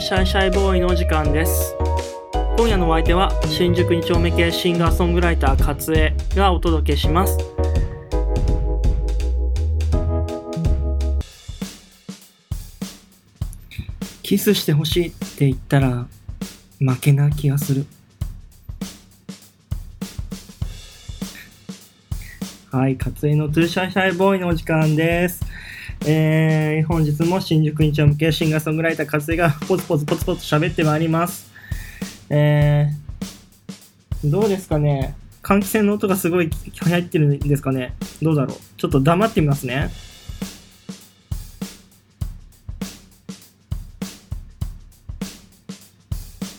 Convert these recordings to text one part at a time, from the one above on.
シャイシャイボーイの時間です。今夜のお相手は新宿2丁目系シンガーソングライター勝江がお届けします。キスしてほしいって言ったら負けな気がする。はい、勝江のトゥーシャイシャイボーイのお時間です。本日も新宿2丁目系シンガーソングライター勝江がポツポツ喋ってまいります。どうですかね、換気扇の音がすごい入ってるんですかね。どうだろう、ちょっと黙ってみますね。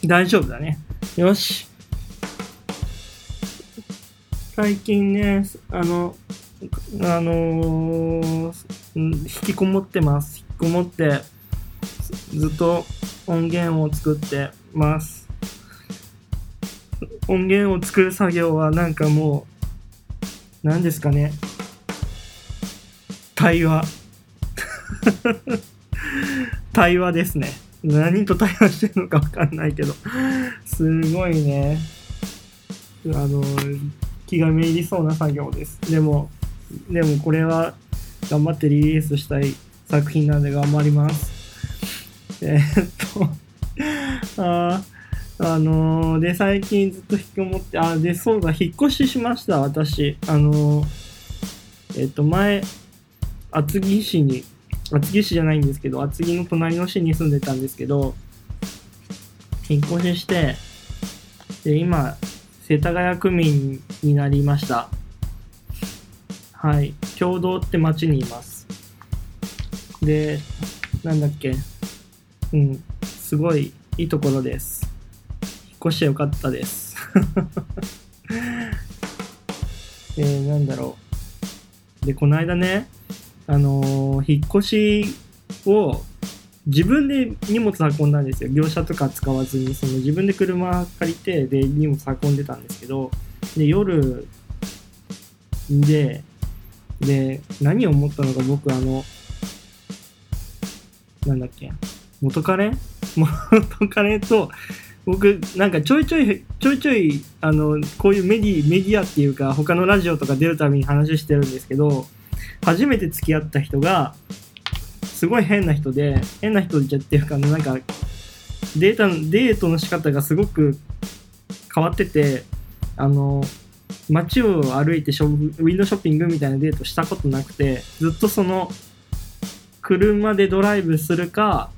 大丈夫だね。よし。最近ね、引きこもってます。引きこもってずっと音源を作ってます。音源を作る作業はなんかもう何ですかね、対話ですね。何と対話してるのか分かんないけどすごいね、気がめいりそうな作業です。でもこれは頑張ってリリースしたい作品なんで頑張ります。で、最近ずっと引きこもって、そうだ、引っ越ししました、私。前、厚木の隣の市に住んでたんですけど、引っ越しして、で、今、世田谷区民になりました。はい。共同って町にいます。で、すごいいいところです。引っ越してよかったです。で、この間ね、引っ越しを自分で荷物運んだんですよ。業者とか使わずに、自分で車借りて、で、荷物運んでたんですけど、で、夜で、何を思ったのか、僕、元カレと、僕、ちょいちょい、こういうメディアっていうか、他のラジオとか出るたびに話してるんですけど、初めて付き合った人が、すごい変な人でっていうか、デートの仕方がすごく変わってて、街を歩いてウィンドウショッピングみたいなデートしたことなくて、ずっと車でドライブするか、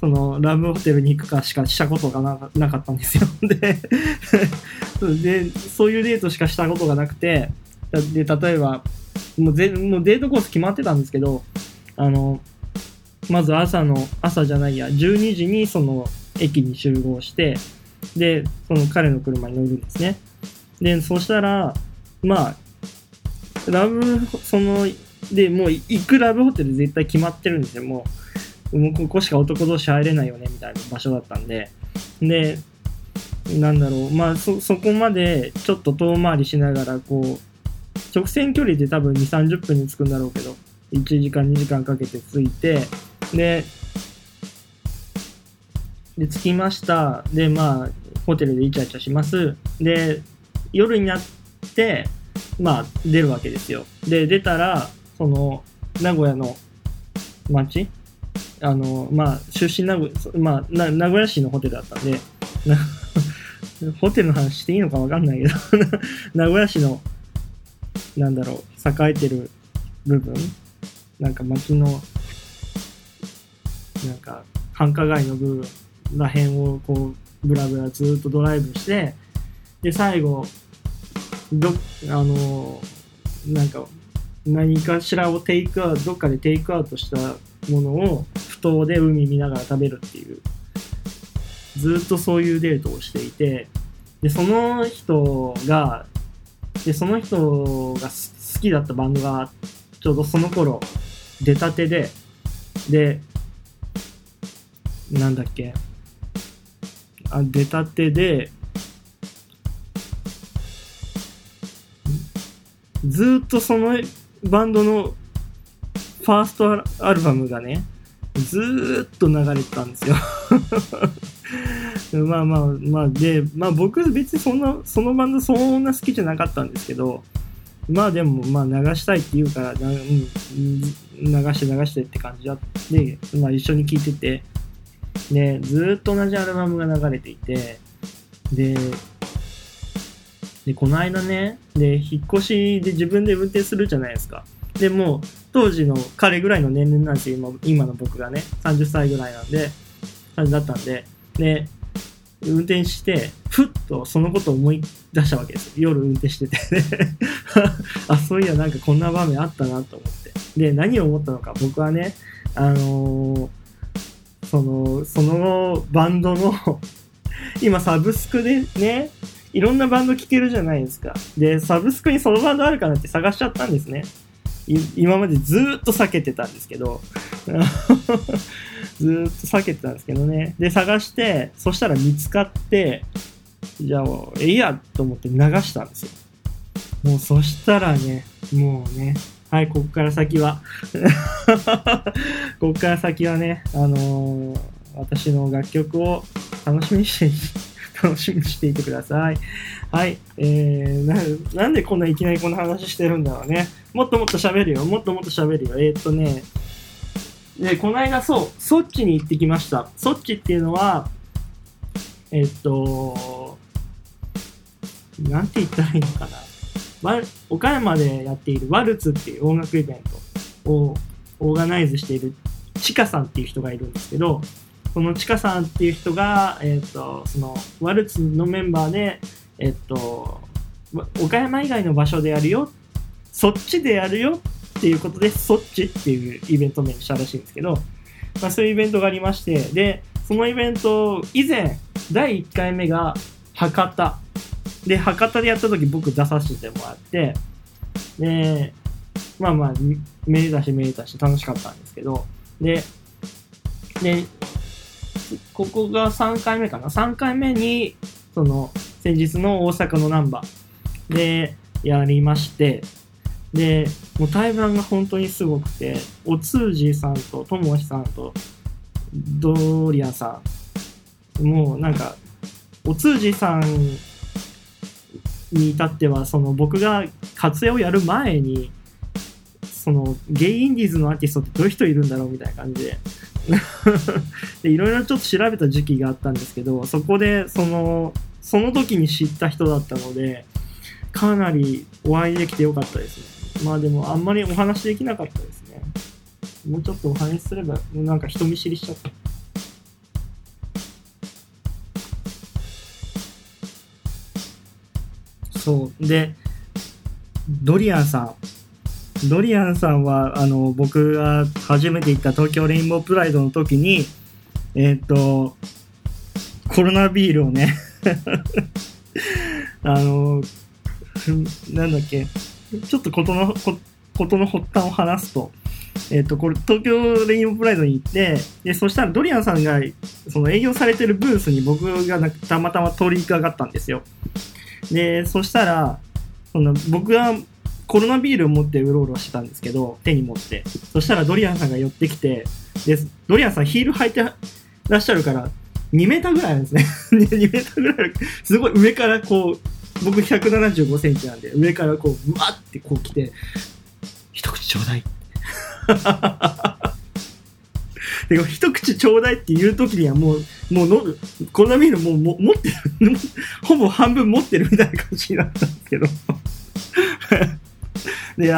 ラブホテルに行くかしかしたことがなかったんですよ。で、そういうデートしかしたことがなくて、で、例えばもうデートコース決まってたんですけど、まず12時に駅に集合して、で、彼の車に乗るんですね。で、そしたら、もう行くラブホテル絶対決まってるんですよ。もうここしか男同士入れないよね、みたいな場所だったんで。で、そこまでちょっと遠回りしながら、直線距離で多分2、30分に着くんだろうけど、1時間、2時間かけて着いて、で、着きました。で、ホテルでイチャイチャします。で、夜になって、出るわけですよ。で、出たら、名古屋の町、名古屋市のホテルだったんで、ホテルの話していいのか分かんないけど名古屋市の栄えてる部分、町の繁華街の部分らへんをブラブラずっとドライブして、で、最後何かしらをどっかでテイクアウトしたものを埠頭で海見ながら食べるっていう、ずっとそういうデートをしていて、で、その人が好きだったバンドがちょうどその頃出たてで、出たてでずっとそのバンドのファーストアルバムがね、ずーっと流れてたんですよまあまあまあで、まあ、僕別にそのバンドそんな好きじゃなかったんですけど、まあでもまあ流したいって言うから流してって感じだって、まあ、一緒に聴いてて、でずーっと同じアルバムが流れていて、でこの間ね、で引っ越しで自分で運転するじゃないですか。でもう当時の彼ぐらいの年齢なんですよ、今の僕がね30歳ぐらいなんでだったんで、で運転してふっとそのことを思い出したわけですよ。夜運転してて、ね、あ、そういやなんかこんな場面あったなと思って、で何を思ったのか、僕はねそのバンドの今サブスクでねいろんなバンド聴けるじゃないですか。でサブスクにそのバンドあるかなって探しちゃったんですね。今までずっと避けてたんですけどずっと避けてたんですけどね。で探して、そしたら見つかって、じゃあいいやと思って流したんですよ。もうそしたらね、もうね、はい、ここから先はここから先はね、私の楽曲を楽しみにしていてください。はい、なんでこんないきなりこの話してるんだろうね。もっともっと喋るよ。でこの間そうソッチに行ってきました。ソッチっていうのはなんて言ったらいいのかな、岡山でやっているワルツっていう音楽イベントをオーガナイズしているチカさんっていう人がいるんですけど、そのチカさんっていう人が、そのワルツのメンバーで、岡山以外の場所でやるよ、そっちでやるよっていうことでそっちっていうイベント名にしたらしいんですけど、まあ、そういうイベントがありまして、でそのイベント以前第1回目が博多で、博多でやった時僕出させてもらって、でまあまあめでたし楽しかったんですけど、でここが3回目かな。3回目にその先日の大阪の難波でやりまして、でもう対バンが本当にすごくて、お通じさんとともしさんとドリアさん、もうなんかお通じさんに至っては、その僕が活動をやる前にそのゲイインディーズのアーティストってどういう人いるんだろうみたいな感じでいろいろちょっと調べた時期があったんですけど、そこでその時に知った人だったので、かなりお会いできてよかったですね。まあでもあんまりお話できなかったですね。もうちょっとお話すれば、なんか人見知りしちゃった。そうで、ドリアンさんは僕が初めて行った東京レインボープライドの時にコロナビールをねなんだっけ、ちょっとことの発端を話すと、これ東京レインボープライドに行って、でそしたらドリアンさんがその営業されてるブースに僕がたまたま通りかかったんですよ。でそしたら僕がコロナビールを持ってうろうろしてたんですけど、手に持って、そしたらドリアンさんが寄ってきて、でドリアンさんヒール履いてらっしゃるから2メーターぐらいなんですね2メーターぐらい、すごい上からこう、僕175センチなんで上からこううわってこう来て、一口ちょうだいで一口ちょうだいって言う時にはもうコロナビールもう持ってるほぼ半分持ってるみたいな感じになったんですけどで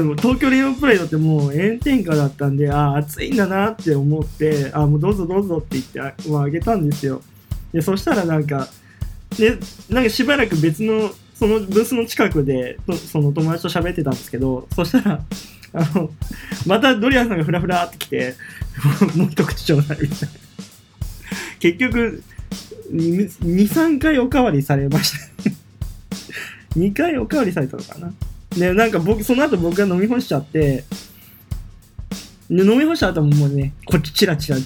も東京レインボープライドってもう炎天下だったんで、ああ暑いんだなって思って、あもうどうぞって言ってあげたんですよ。でそしたらなんかしばらく別のそのブースの近くでその友達と喋ってたんですけど、そしたらまたドリアンさんがフラフラってきてもう一口ちょうだいみたいな結局 2,3 回おかわりされました2回おかわりされたのかな。でなんかその後僕が飲み干しちゃって、で飲み干した後ももうね、こっちチラチラ見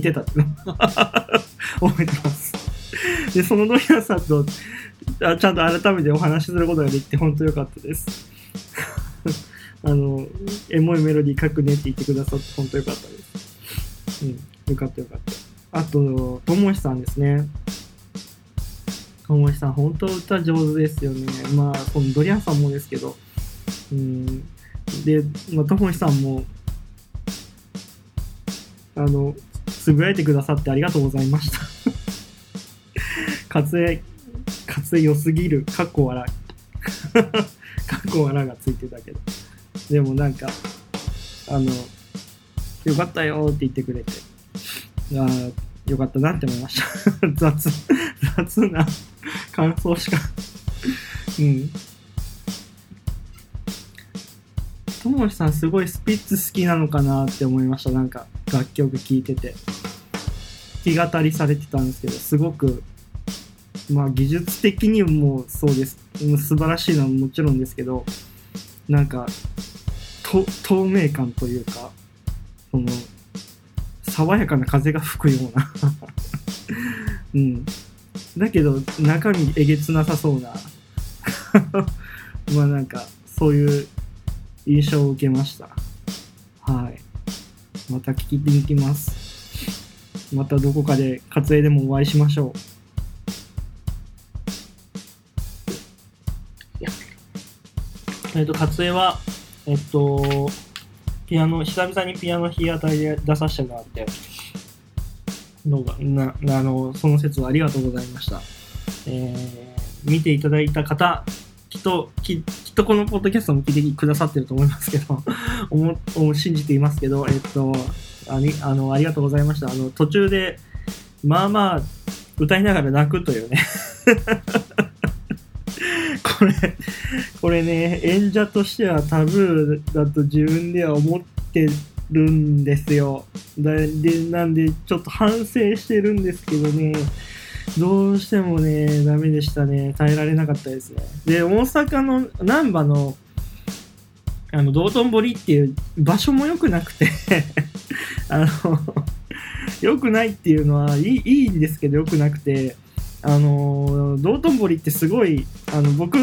てたっての覚えてます。でそのドリアンさんとちゃんと改めてお話しすることができて本当良かったですエモいメロディー書くねって言ってくださって本当良かったです、うん、よかった。あとともしさんですね。ともしさん本当歌上手ですよね。まあこのドリアンさんもですけど、うん、で、まあ、ともしさんもつぶやいてくださってありがとうございましたかつえ良すぎるかっこ笑かっこ笑がついてたけど、でもなんかよかったよって言ってくれて、よかったなって思いました雑な感想しかうん。ともしさんすごいスピッツ好きなのかなって思いました。なんか楽曲聴いてて弾き語りされてたんですけど、すごくまあ技術的にもそうです素晴らしいのはもちろんですけど、なんか透明感というか、その爽やかな風が吹くようなうんだけど中身えげつなさそうなまあなんかそういう印象を受けました。はい。また聞きに行きます。またどこかで撮影でもお会いしましょう。撮影は久々にピアノ弾き語りで出させてもらって、どうかその説はありがとうございました。見ていただいた方。きっとこのポッドキャストも聞いてくださってると思いますけど信じていますけど、ありがとうございました。途中でまあまあ歌いながら泣くというねこれね、演者としてはタブーだと自分では思ってるんですよ。なんでちょっと反省してるんですけどね、どうしてもねダメでしたね。耐えられなかったですね。で、大阪の難波の道頓堀っていう場所も良くなくて良くないっていうのはいいんですけど、良くなくて、道頓堀ってすごい僕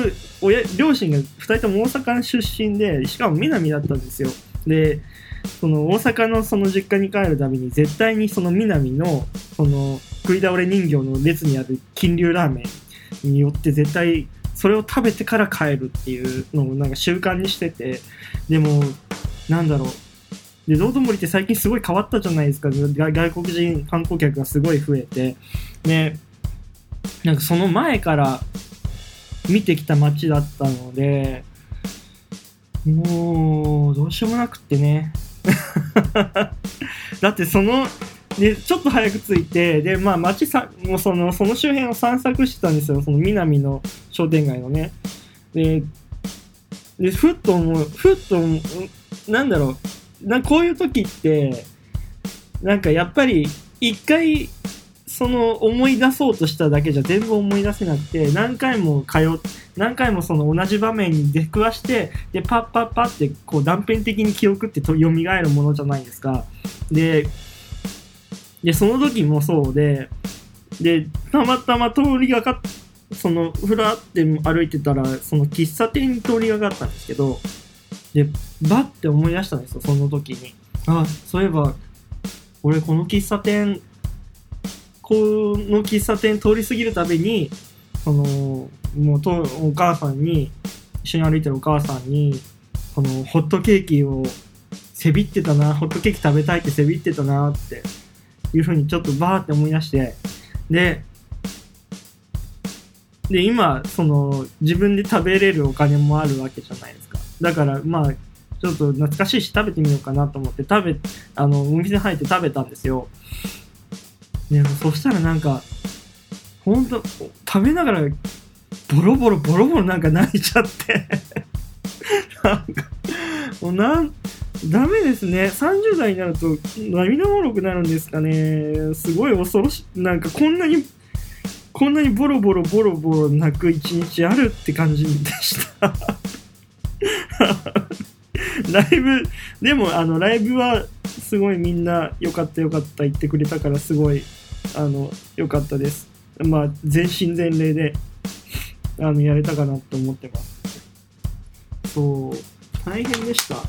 両親が2人とも大阪出身で、しかも南だったんですよ。で、その大阪のその実家に帰るたびに絶対にその南のその食い倒れ人形の列にある金龍ラーメンによって絶対それを食べてから帰るっていうのをなんか習慣にしてて、でもなんだろう、で道頓堀って最近すごい変わったじゃないですか。外国人観光客がすごい増えて、ね、なんかその前から見てきた街だったので、もうどうしようもなくってねだってでちょっと早く着いて、で、まあ、もうその周辺を散策してたんですよ、その南の商店街のね。でふっとなんだろう、こういう時ってなんかやっぱり一回その思い出そうとしただけじゃ全部思い出せなくて、何回もその同じ場面に出くわして、でパッってこう断片的に記憶って蘇るものじゃないですか。でその時もそうでたまたま通りがかっそのふらって歩いてたらその喫茶店に通りがかったんですけど、でバッて思い出したんですよ、その時に。そういえば俺この喫茶店通り過ぎるたびにお母さんに、一緒に歩いてるお母さんにホットケーキをせびってたな、ホットケーキ食べたいってせびってたなっていう風にちょっとバーって思い出して、で今その自分で食べれるお金もあるわけじゃないですか。だからまあちょっと懐かしいし食べてみようかなと思ってお店入って食べたんですよ。でそしたらなんかほんと食べながらボロボロなんか泣いちゃってなんかもうダメですね。30代になると涙もろくなるんですかね。すごい恐ろしい。なんかこんなにボロボロ泣く一日あるって感じでしたライブはすごいみんなよかった言ってくれたから、すごいよかったです。まあ全身全霊でやれたかなと思ってます。そう大変でしたペ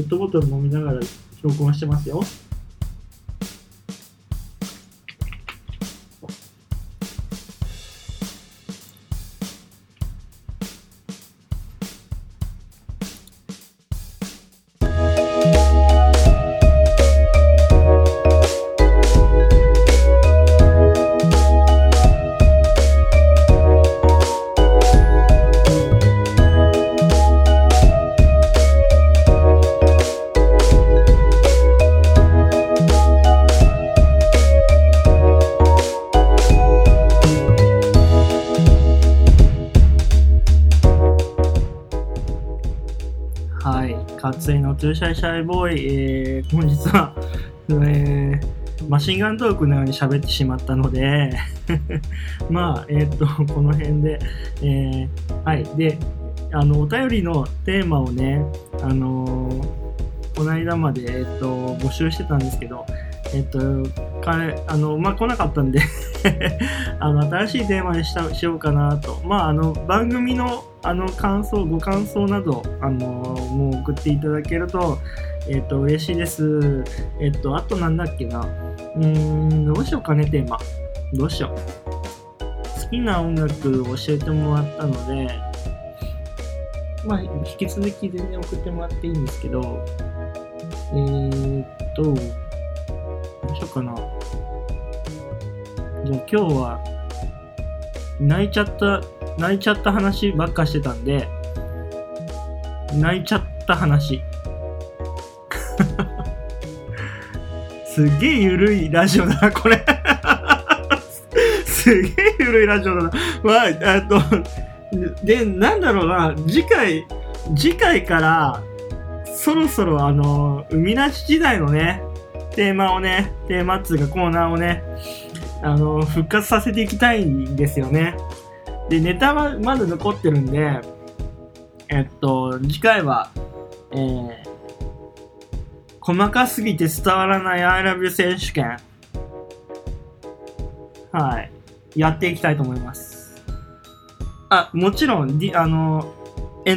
ットボトル飲みながら録音してますよ。シャイシャイボーイ、本日は、マシンガントークのように喋ってしまったのでまあこの辺で、はいでお便りのテーマをねこの間まで募集してたんですけどまあ来なかったんで新しいテーマにしようかなと。まあ番組の感想ご感想などもう送っていただけると嬉しいです。あとなんだっけな、どうしようかね、テーマどうしよう。好きな音楽を教えてもらったので、まあ引き続き全然送ってもらっていいんですけど、どうしようかな。じゃあ今日は泣いちゃった話ばっかしてたんで、泣いちゃった話すげえゆるいラジオだなこれすげえゆるいラジオだな。まあでなんだろうな、次回からそろそろ海なし時代のねテーマっつうかコーナーをね復活させていきたいんですよね。でネタはまだ残ってるんで、次回は、細かすぎて伝わらない I love you 選手権、はいやっていきたいと思います。あ、もちろんエン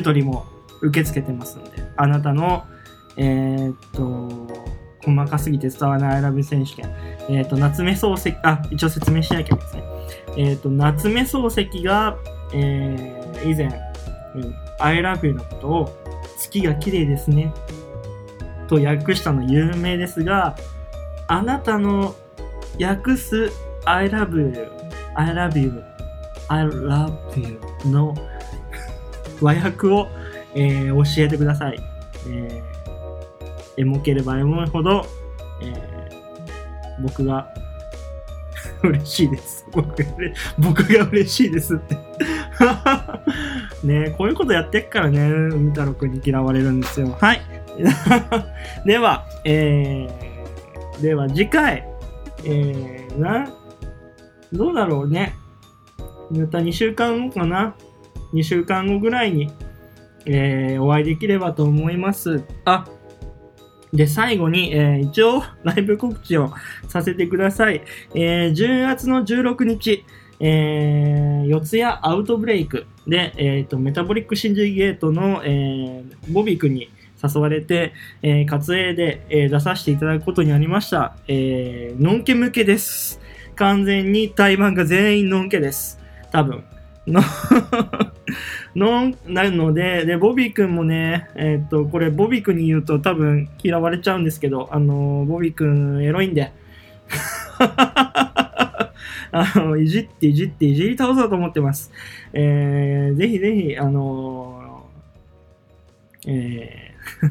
トリーも受け付けてますんで、あなたの細かすぎて伝わらない I love you 選手権、夏目漱石、あ、一応説明しなきゃいけないですね。夏目漱石が、以前、I love you のことを月が綺麗ですねと訳したの有名ですが、あなたの訳す I love you、I love you、I love you の和訳を、教えてください。エモければエモいほど、僕が嬉しいです。僕が嬉しいですってねえ、こういうことやってっからね海太郎くんに嫌われるんですよ。はいでは、では次回、どうだろうね、また2週間後かな、2週間後ぐらいに、お会いできればと思います。あで、最後に、一応、ライブ告知をさせてください。10月の16日、四谷アウトブレイクで、メタボリックシンジゲートの、ボビーくんに誘われて、撮影で、出させていただくことになりました。ノンケ向けです。完全に対バンが全員ノンケです。多分。なるので、で、ボビーくんもね、これボビーくんに言うと多分嫌われちゃうんですけど、ボビーくんエロいんで、いじり倒そうと思ってます。ぜひぜひ、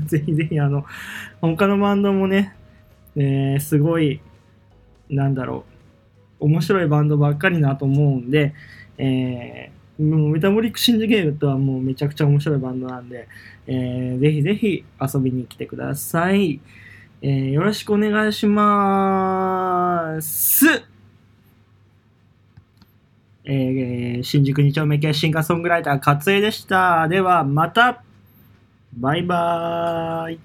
ぜひぜひ他のバンドもね、すごい、なんだろう、面白いバンドばっかりなと思うんで、もうメタボリックシンジゲートはもうめちゃくちゃ面白いバンドなんで、ぜひぜひ遊びに来てください。よろしくお願いしまーす。新宿2丁目系シンガーソングライター勝江でした。ではまた、バイバーイ。